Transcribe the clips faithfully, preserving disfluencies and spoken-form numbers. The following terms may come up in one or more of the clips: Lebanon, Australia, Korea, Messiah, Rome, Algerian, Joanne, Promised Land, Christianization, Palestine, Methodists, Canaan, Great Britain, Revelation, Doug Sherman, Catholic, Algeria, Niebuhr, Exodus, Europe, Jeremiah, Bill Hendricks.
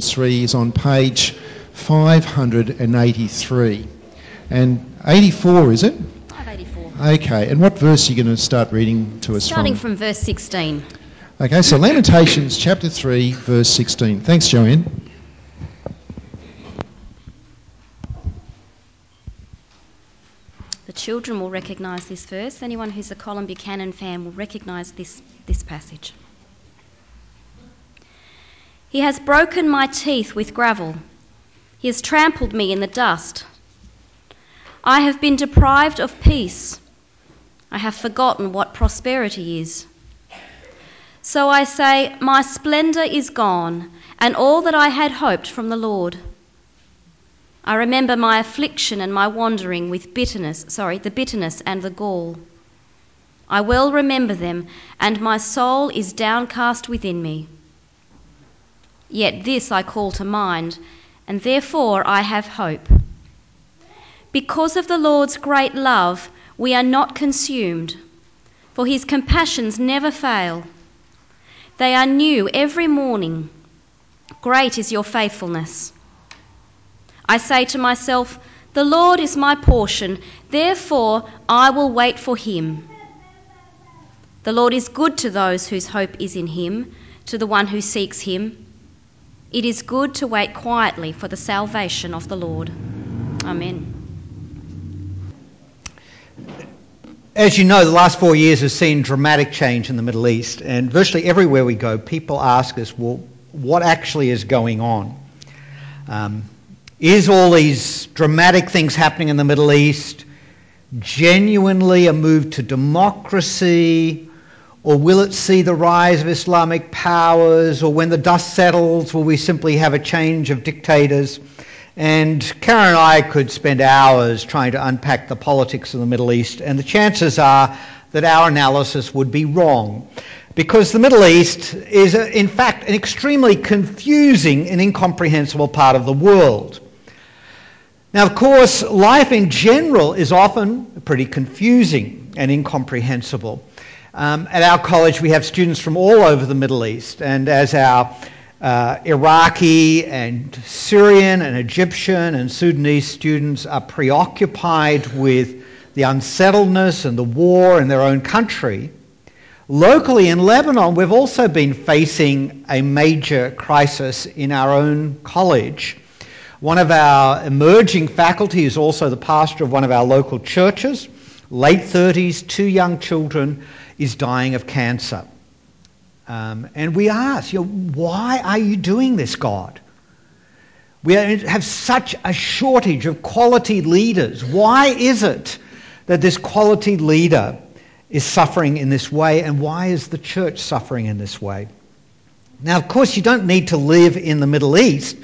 three is on page five hundred eighty-three. And eighty-four, is it? five eighty-four. Okay, and what verse are you going to start reading to us Starting from? Starting from verse sixteen. Okay, so Lamentations chapter three, verse sixteen. Thanks, Joanne. The children will recognise this verse. Anyone who's a Colin Buchanan fan will recognise this, this passage. He has broken my teeth with gravel. He has trampled me in the dust. I have been deprived of peace. I have forgotten what prosperity is. So I say, my splendour is gone, and all that I had hoped from the Lord. I remember my affliction and my wandering with bitterness, sorry, the bitterness and the gall. I well remember them, and my soul is downcast within me. Yet this I call to mind, and therefore I have hope. Because of the Lord's great love, we are not consumed, for his compassions never fail. They are new every morning. Great is your faithfulness. I say to myself, the Lord is my portion, therefore I will wait for him. The Lord is good to those whose hope is in him, to the one who seeks him. It is good to wait quietly for the salvation of the Lord. Amen. As you know, the last four years has seen dramatic change in the Middle East, and virtually everywhere we go, people ask us, well, what actually is going on? Um, is all these dramatic things happening in the Middle East genuinely a move to democracy, or will it see the rise of Islamic powers, or when the dust settles, will we simply have a change of dictators? And Karen and I could spend hours trying to unpack the politics of the Middle East, and the chances are that our analysis would be wrong, because the Middle East is, in fact, an extremely confusing and incomprehensible part of the world. Now, of course, life in general is often pretty confusing and incomprehensible. Um, at our college, we have students from all over the Middle East, and as our Uh, Iraqi and Syrian and Egyptian and Sudanese students are preoccupied with the unsettledness and the war in their own country. Locally in Lebanon, we've also been facing a major crisis in our own college. One of our emerging faculty is also the pastor of one of our local churches. Late thirties, two young children, is dying of cancer. Um, and we ask, you know, why are you doing this, God? We have such a shortage of quality leaders. Why is it that this quality leader is suffering in this way, and why is the church suffering in this way? Now, of course, you don't need to live in the Middle East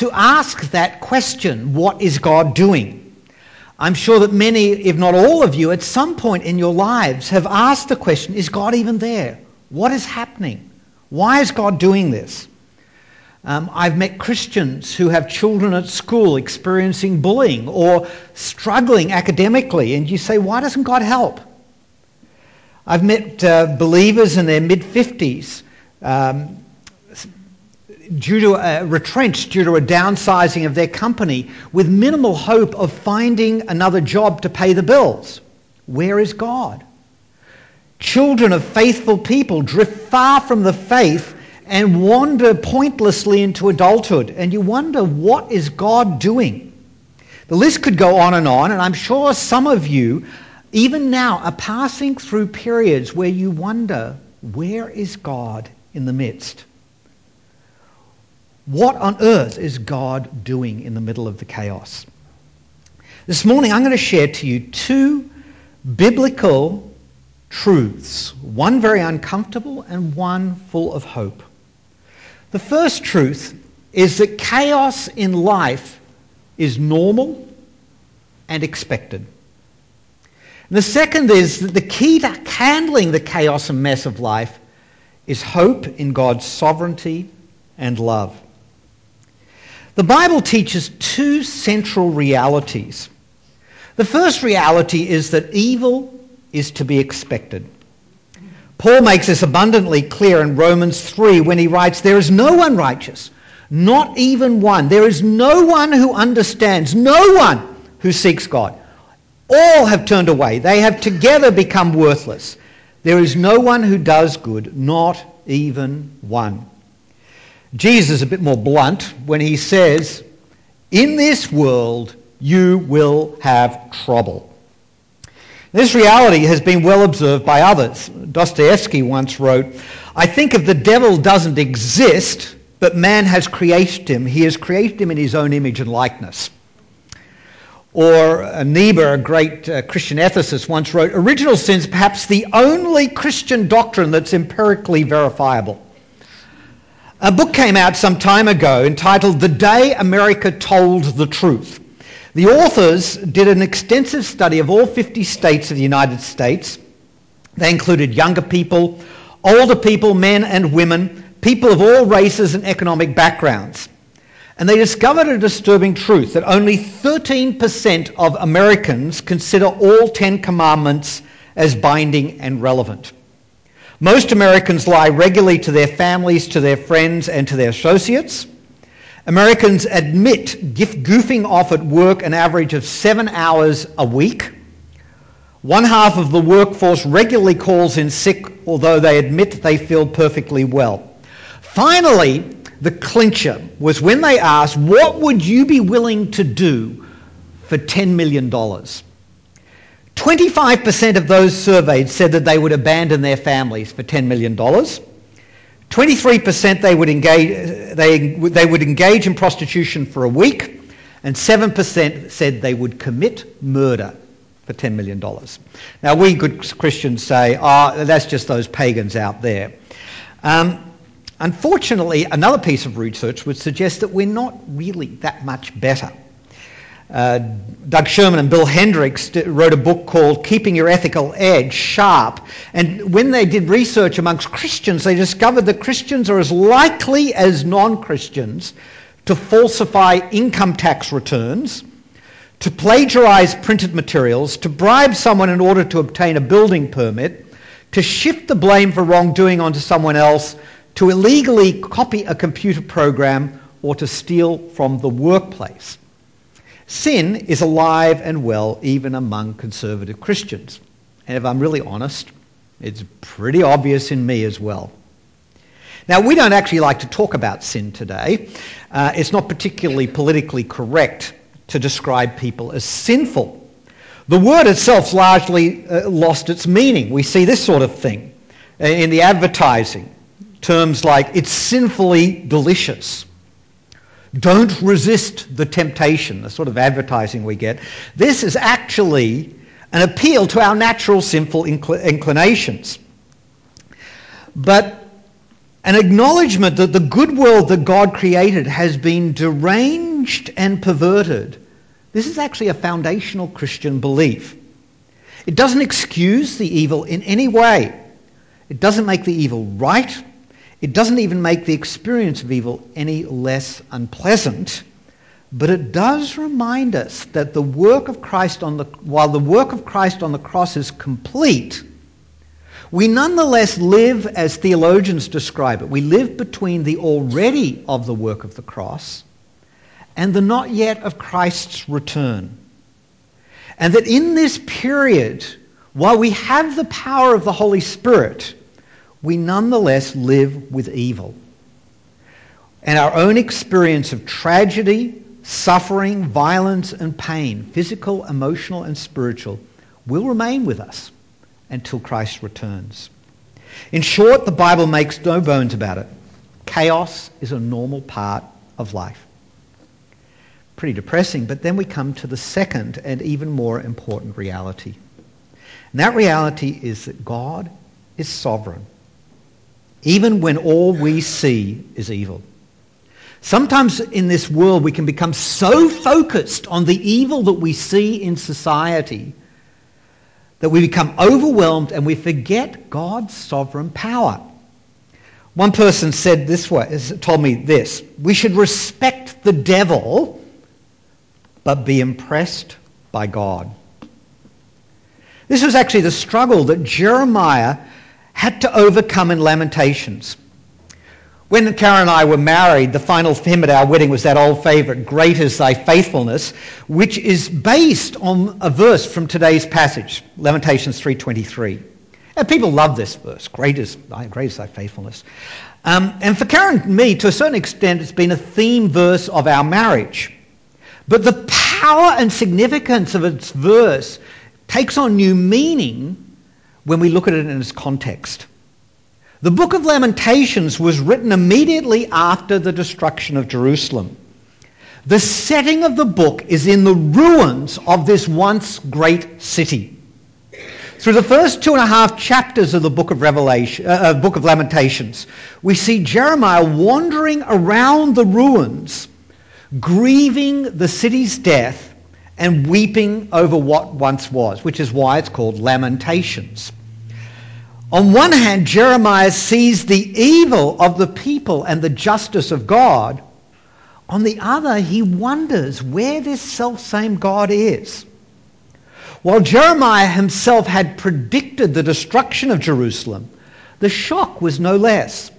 to ask that question, what is God doing? I'm sure that many, if not all of you, at some point in your lives have asked the question, is God even there? What is happening? Why is God doing this? Um, I've met Christians who have children at school experiencing bullying or struggling academically, and you say, why doesn't God help? I've met uh, believers in their mid-fifties um, due to a, retrenched due to a downsizing of their company with minimal hope of finding another job to pay the bills. Where is God? Children of faithful people drift far from the faith and wander pointlessly into adulthood. And you wonder, what is God doing? The list could go on and on, and I'm sure some of you, even now, are passing through periods where you wonder, where is God in the midst? What on earth is God doing in the middle of the chaos? This morning, I'm going to share to you two biblical truths, one very uncomfortable and one full of hope. The first truth is that chaos in life is normal and expected. And the second is that the key to handling the chaos and mess of life is hope in God's sovereignty and love. The Bible teaches two central realities. The first reality is that evil is to be expected. Paul makes this abundantly clear in Romans three when he writes, there is no one righteous, Not even one. There is no one who understands, no one who seeks God. All have turned away. They have together become worthless. There is no one who does good, not even one. Jesus is a bit more blunt when he says, in this world you will have trouble. This reality has been well observed by others. Dostoevsky once wrote, I think if the devil doesn't exist, but man has created him, he has created him in his own image and likeness. Or Niebuhr, a great uh, Christian ethicist, once wrote, original sin's perhaps the only Christian doctrine that's empirically verifiable. A book came out some time ago entitled The Day America Told the Truth. The authors did an extensive study of all fifty states of the United States. They included younger people, older people, men and women, people of all races and economic backgrounds. And they discovered a disturbing truth, that only thirteen percent of Americans consider all Ten Commandments as binding and relevant. Most Americans lie regularly to their families, to their friends, and to their associates. Americans admit goofing off at work an average of seven hours a week. One half of the workforce regularly calls in sick, although they admit they feel perfectly well. Finally, the clincher was when they asked, what would you be willing to do for ten million dollars? twenty-five percent of those surveyed said that they would abandon their families for ten million dollars. twenty-three percent they would engage, they, they would engage in prostitution for a week. And seven percent said they would commit murder for ten million dollars. Now, we good Christians say, ah, oh, that's just those pagans out there. Um, Unfortunately, another piece of research would suggest that we're not really that much better. Uh, Doug Sherman and Bill Hendricks wrote a book called Keeping Your Ethical Edge Sharp. And when they did research amongst Christians, they discovered that Christians are as likely as non-Christians to falsify income tax returns, to plagiarize printed materials, to bribe someone in order to obtain a building permit, to shift the blame for wrongdoing onto someone else, to illegally copy a computer program, or to steal from the workplace. Sin is alive and well even among conservative Christians. And if I'm really honest, it's pretty obvious in me as well. Now, we don't actually like to talk about sin today. Uh, it's not particularly politically correct to describe people as sinful. The word itself's largely uh, lost its meaning. We see this sort of thing in the advertising. Terms like, it's sinfully delicious. Don't resist the temptation, the sort of advertising we get. This is actually an appeal to our natural sinful incl- inclinations. But an acknowledgement that the good world that God created has been deranged and perverted. This is actually a foundational Christian belief. It doesn't excuse the evil in any way. It doesn't make the evil right. It doesn't even make the experience of evil any less unpleasant, but it does remind us that the work of Christ on the while the work of Christ on the cross is complete, we nonetheless live, as theologians describe it, we live between the already of the work of the cross and the not yet of Christ's return. And that in this period, while we have the power of the Holy Spirit, we nonetheless live with evil. And our own experience of tragedy, suffering, violence and pain, physical, emotional and spiritual, will remain with us until Christ returns. In short, the Bible makes no bones about it. Chaos is a normal part of life. Pretty depressing, but then we come to the second and even more important reality. And that reality is that God is sovereign, even when all we see is evil. Sometimes in this world we can become so focused on the evil that we see in society that we become overwhelmed and we forget God's sovereign power. One person said this way, told me this, we should respect the devil but be impressed by God. This was actually the struggle that Jeremiah had to overcome in Lamentations. When Karen and I were married, the final hymn at our wedding was that old favourite, Great is Thy Faithfulness, which is based on a verse from today's passage, Lamentations three twenty-three. And people love this verse, Great is Thy, great is thy faithfulness. Um, and for Karen and me, to a certain extent, it's been a theme verse of our marriage. But the power and significance of its verse takes on new meaning when we look at it in its context. The book of Lamentations was written immediately after the destruction of Jerusalem. The setting of the book is in the ruins of this once great city. Through the first two and a half chapters of the book of Revelation, uh, book of Lamentations, we see Jeremiah wandering around the ruins, grieving the city's death and weeping over what once was, which is why it's called Lamentations. On one hand, Jeremiah sees the evil of the people and the justice of God. On the other, he wonders where this selfsame God is. While Jeremiah himself had predicted the destruction of Jerusalem, the shock was no less.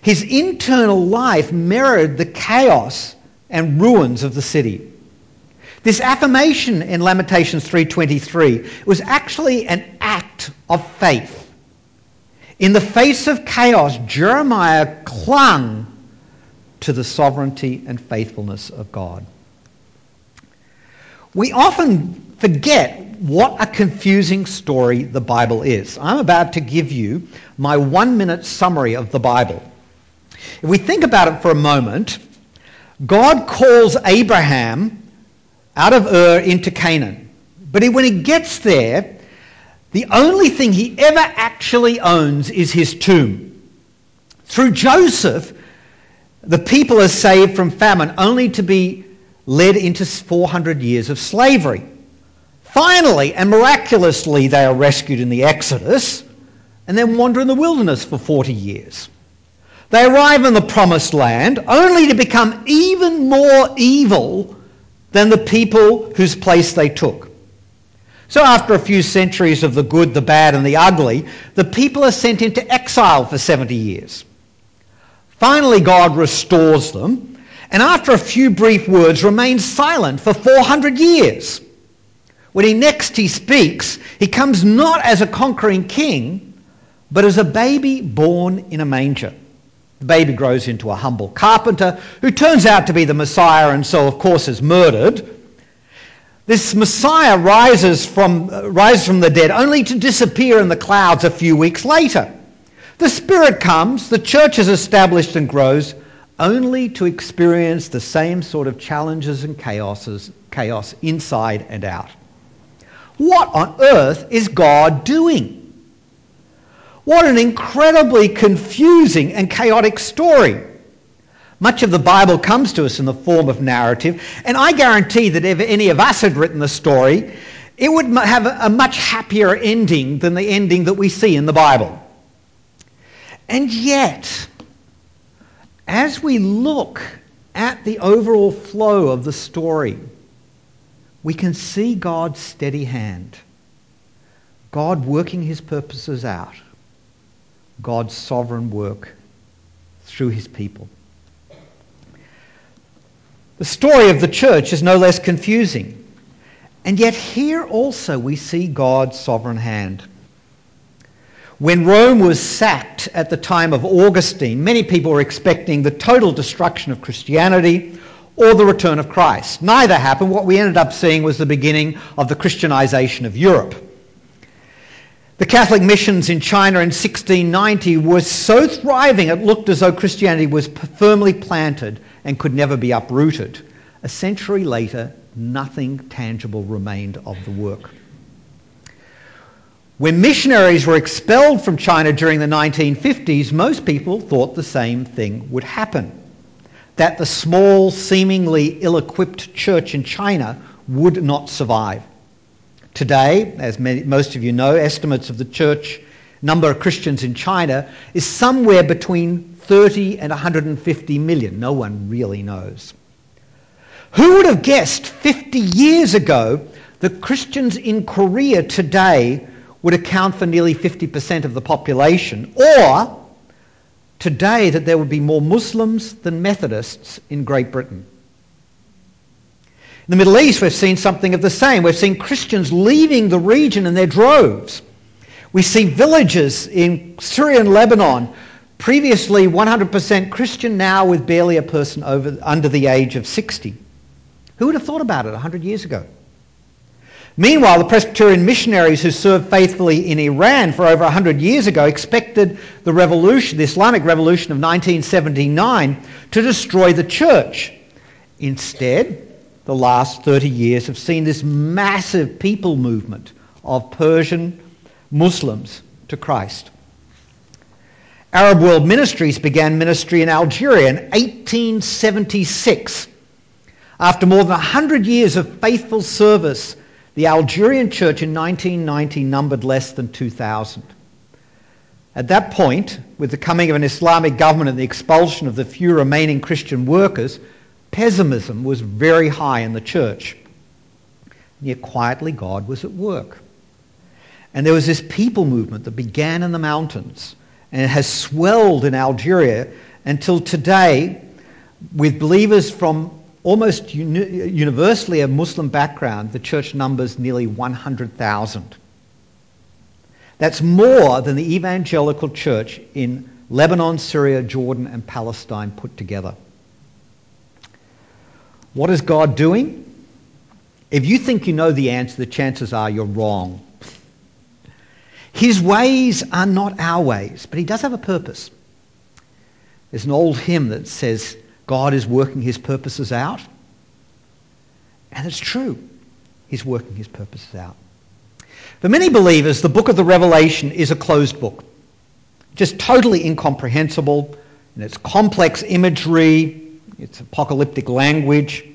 His internal life mirrored the chaos and ruins of the city. This affirmation in Lamentations three twenty-three was actually an act of faith. In the face of chaos, Jeremiah clung to the sovereignty and faithfulness of God. We often forget what a confusing story the Bible is. I'm about to give you my one-minute summary of the Bible. If we think about it for a moment, God calls Abraham out of Ur into Canaan. But when he gets there, the only thing he ever actually owns is his tomb. Through Joseph, the people are saved from famine only to be led into four hundred years of slavery. Finally and miraculously, they are rescued in the Exodus and then wander in the wilderness for forty years. They arrive in the Promised Land only to become even more evil than the people whose place they took. So after a few centuries of the good, the bad, and the ugly, the people are sent into exile for seventy years. Finally, God restores them, and after a few brief words, remains silent for four hundred years. When he next he speaks, he comes not as a conquering king, but as a baby born in a manger. The baby grows into a humble carpenter who turns out to be the Messiah and so, of course, is murdered. This Messiah rises from, uh, rises from the dead only to disappear in the clouds a few weeks later. The Spirit comes, the church is established and grows, only to experience the same sort of challenges and chaoses, chaos inside and out. What on earth is God doing? What an incredibly confusing and chaotic story. Much of the Bible comes to us in the form of narrative, and I guarantee that if any of us had written the story, it would have a much happier ending than the ending that we see in the Bible. And yet, as we look at the overall flow of the story, we can see God's steady hand, God working his purposes out, God's sovereign work through his people. The story of the church is no less confusing. And yet here also we see God's sovereign hand. When Rome was sacked at the time of Augustine, many people were expecting the total destruction of Christianity or the return of Christ. Neither happened. What we ended up seeing was the beginning of the Christianization of Europe. The Catholic missions in China in sixteen ninety were so thriving it looked as though Christianity was firmly planted and could never be uprooted. A century later, nothing tangible remained of the work. When missionaries were expelled from China during the nineteen fifties, most people thought the same thing would happen, that the small, seemingly ill-equipped church in China would not survive. Today, as many, most of you know, estimates of the church number of Christians in China is somewhere between thirty and one hundred fifty million. No one really knows. Who would have guessed fifty years ago that Christians in Korea today would account for nearly fifty percent of the population, or today that there would be more Muslims than Methodists in Great Britain. In the Middle East, we've seen something of the same. We've seen Christians leaving the region in their droves. We see villages in Syria and Lebanon, previously one hundred percent Christian, now with barely a person over under the age of sixty. Who would have thought about it one hundred years ago? Meanwhile, the Presbyterian missionaries who served faithfully in Iran for over one hundred years ago expected the revolution, the Islamic Revolution of nineteen seventy-nine, to destroy the church. Instead, the last thirty years have seen this massive people movement of Persian Muslims to Christ. Arab World Ministries began ministry in Algeria in eighteen seventy-six. After more than one hundred years of faithful service, the Algerian church in nineteen ninety numbered less than two thousand. At that point, with the coming of an Islamic government and the expulsion of the few remaining Christian workers, pessimism was very high in the church. And yet quietly God was at work. And there was this people movement that began in the mountains and has swelled in Algeria until today, with believers from almost uni- universally a Muslim background, the church numbers nearly one hundred thousand. That's more than the evangelical church in Lebanon, Syria, Jordan, and Palestine put together. What is God doing? If you think you know the answer, the chances are you're wrong. His ways are not our ways, but he does have a purpose. There's an old hymn that says, God is working his purposes out. And it's true. He's working his purposes out. For many believers, the book of the Revelation is a closed book. Just totally incomprehensible in its complex imagery, its apocalyptic language.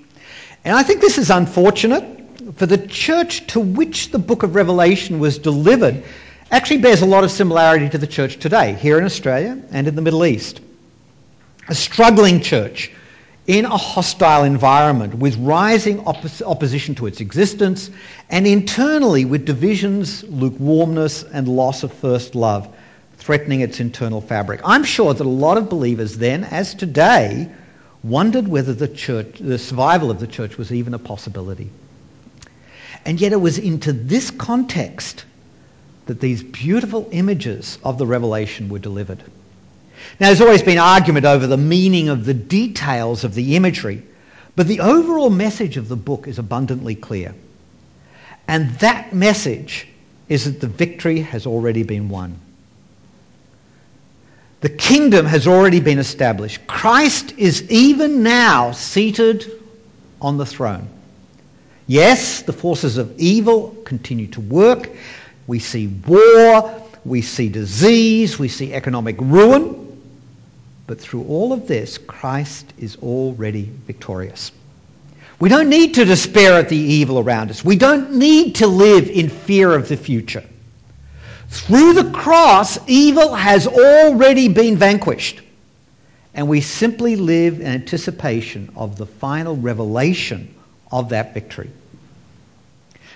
And I think this is unfortunate, for the church to which the book of Revelation was delivered actually bears a lot of similarity to the church today, here in Australia and in the Middle East. A struggling church in a hostile environment with rising oppos- opposition to its existence, and internally with divisions, lukewarmness, and loss of first love threatening its internal fabric. I'm sure that a lot of believers then, as today, wondered whether the church, the survival of the church was even a possibility. And yet it was into this context that these beautiful images of the Revelation were delivered. Now, there's always been argument over the meaning of the details of the imagery, but the overall message of the book is abundantly clear. And that message is that the victory has already been won. The kingdom has already been established. Christ is even now seated on the throne. Yes, the forces of evil continue to work. We see war, we see disease, we see economic ruin. But through all of this, Christ is already victorious. We don't need to despair at the evil around us. We don't need to live in fear of the future. Through the cross, evil has already been vanquished. And we simply live in anticipation of the final revelation of that victory.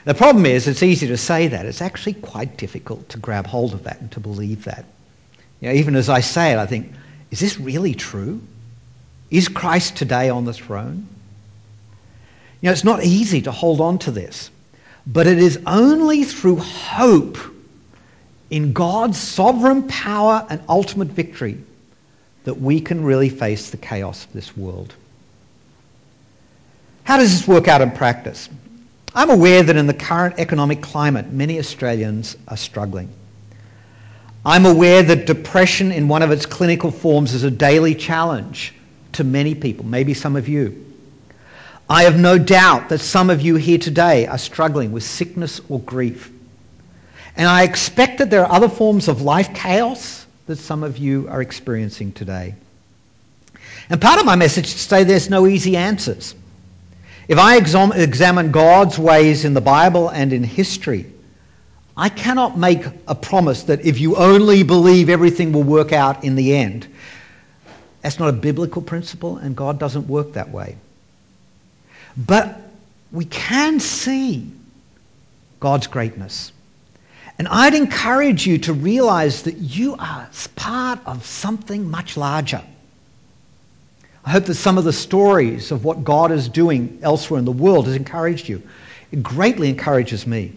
The problem is, it's easy to say that. It's actually quite difficult to grab hold of that and to believe that. You know, even as I say it, I think, is this really true? Is Christ today on the throne? You know, it's not easy to hold on to this, but it is only through hope in God's sovereign power and ultimate victory that we can really face the chaos of this world. How does this work out in practice? I'm aware that in the current economic climate, many Australians are struggling. I'm aware that depression in one of its clinical forms is a daily challenge to many people, maybe some of you. I have no doubt that some of you here today are struggling with sickness or grief. And I expect that there are other forms of life chaos that some of you are experiencing today. And part of my message is to say there's no easy answers. If I exam- examine God's ways in the Bible and in history, I cannot make a promise that if you only believe, everything will work out in the end. That's not a biblical principle, and God doesn't work that way. But we can see God's greatness. And I'd encourage you to realize that you are part of something much larger. I hope that some of the stories of what God is doing elsewhere in the world has encouraged you. It greatly encourages me.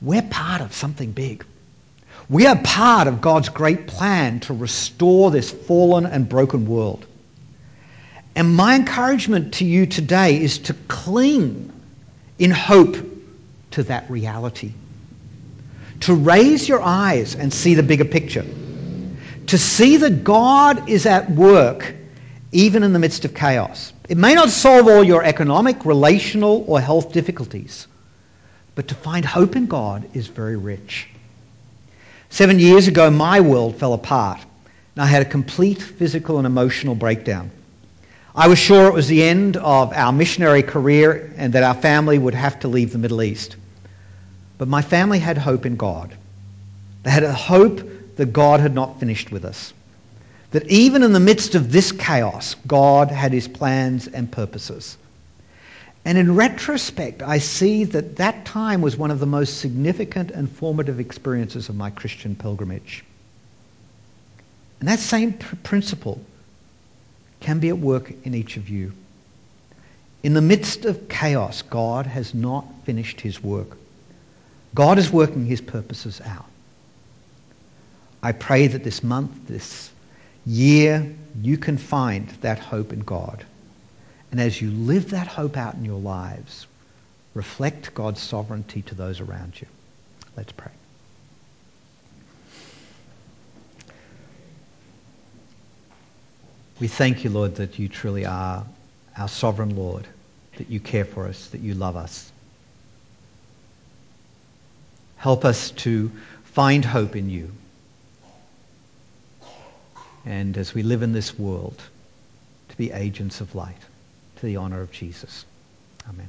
We're part of something big. We are part of God's great plan to restore this fallen and broken world. And my encouragement to you today is to cling in hope to that reality. To raise your eyes and see the bigger picture. To see that God is at work even in the midst of chaos. It may not solve all your economic, relational, or health difficulties, but to find hope in God is very rich. Seven years ago, my world fell apart, and I had a complete physical and emotional breakdown. I was sure it was the end of our missionary career and that our family would have to leave the Middle East. But my family had hope in God. They had a hope that God had not finished with us. That even in the midst of this chaos, God had his plans and purposes. And in retrospect, I see that that time was one of the most significant and formative experiences of my Christian pilgrimage. And that same pr- principle can be at work in each of you. In the midst of chaos, God has not finished his work. God is working his purposes out. I pray that this month, this year, you can find that hope in God. And as you live that hope out in your lives, reflect God's sovereignty to those around you. Let's pray. We thank you, Lord, that you truly are our sovereign Lord, that you care for us, that you love us. Help us to find hope in you. And as we live in this world, to be agents of light, to the honor of Jesus. Amen.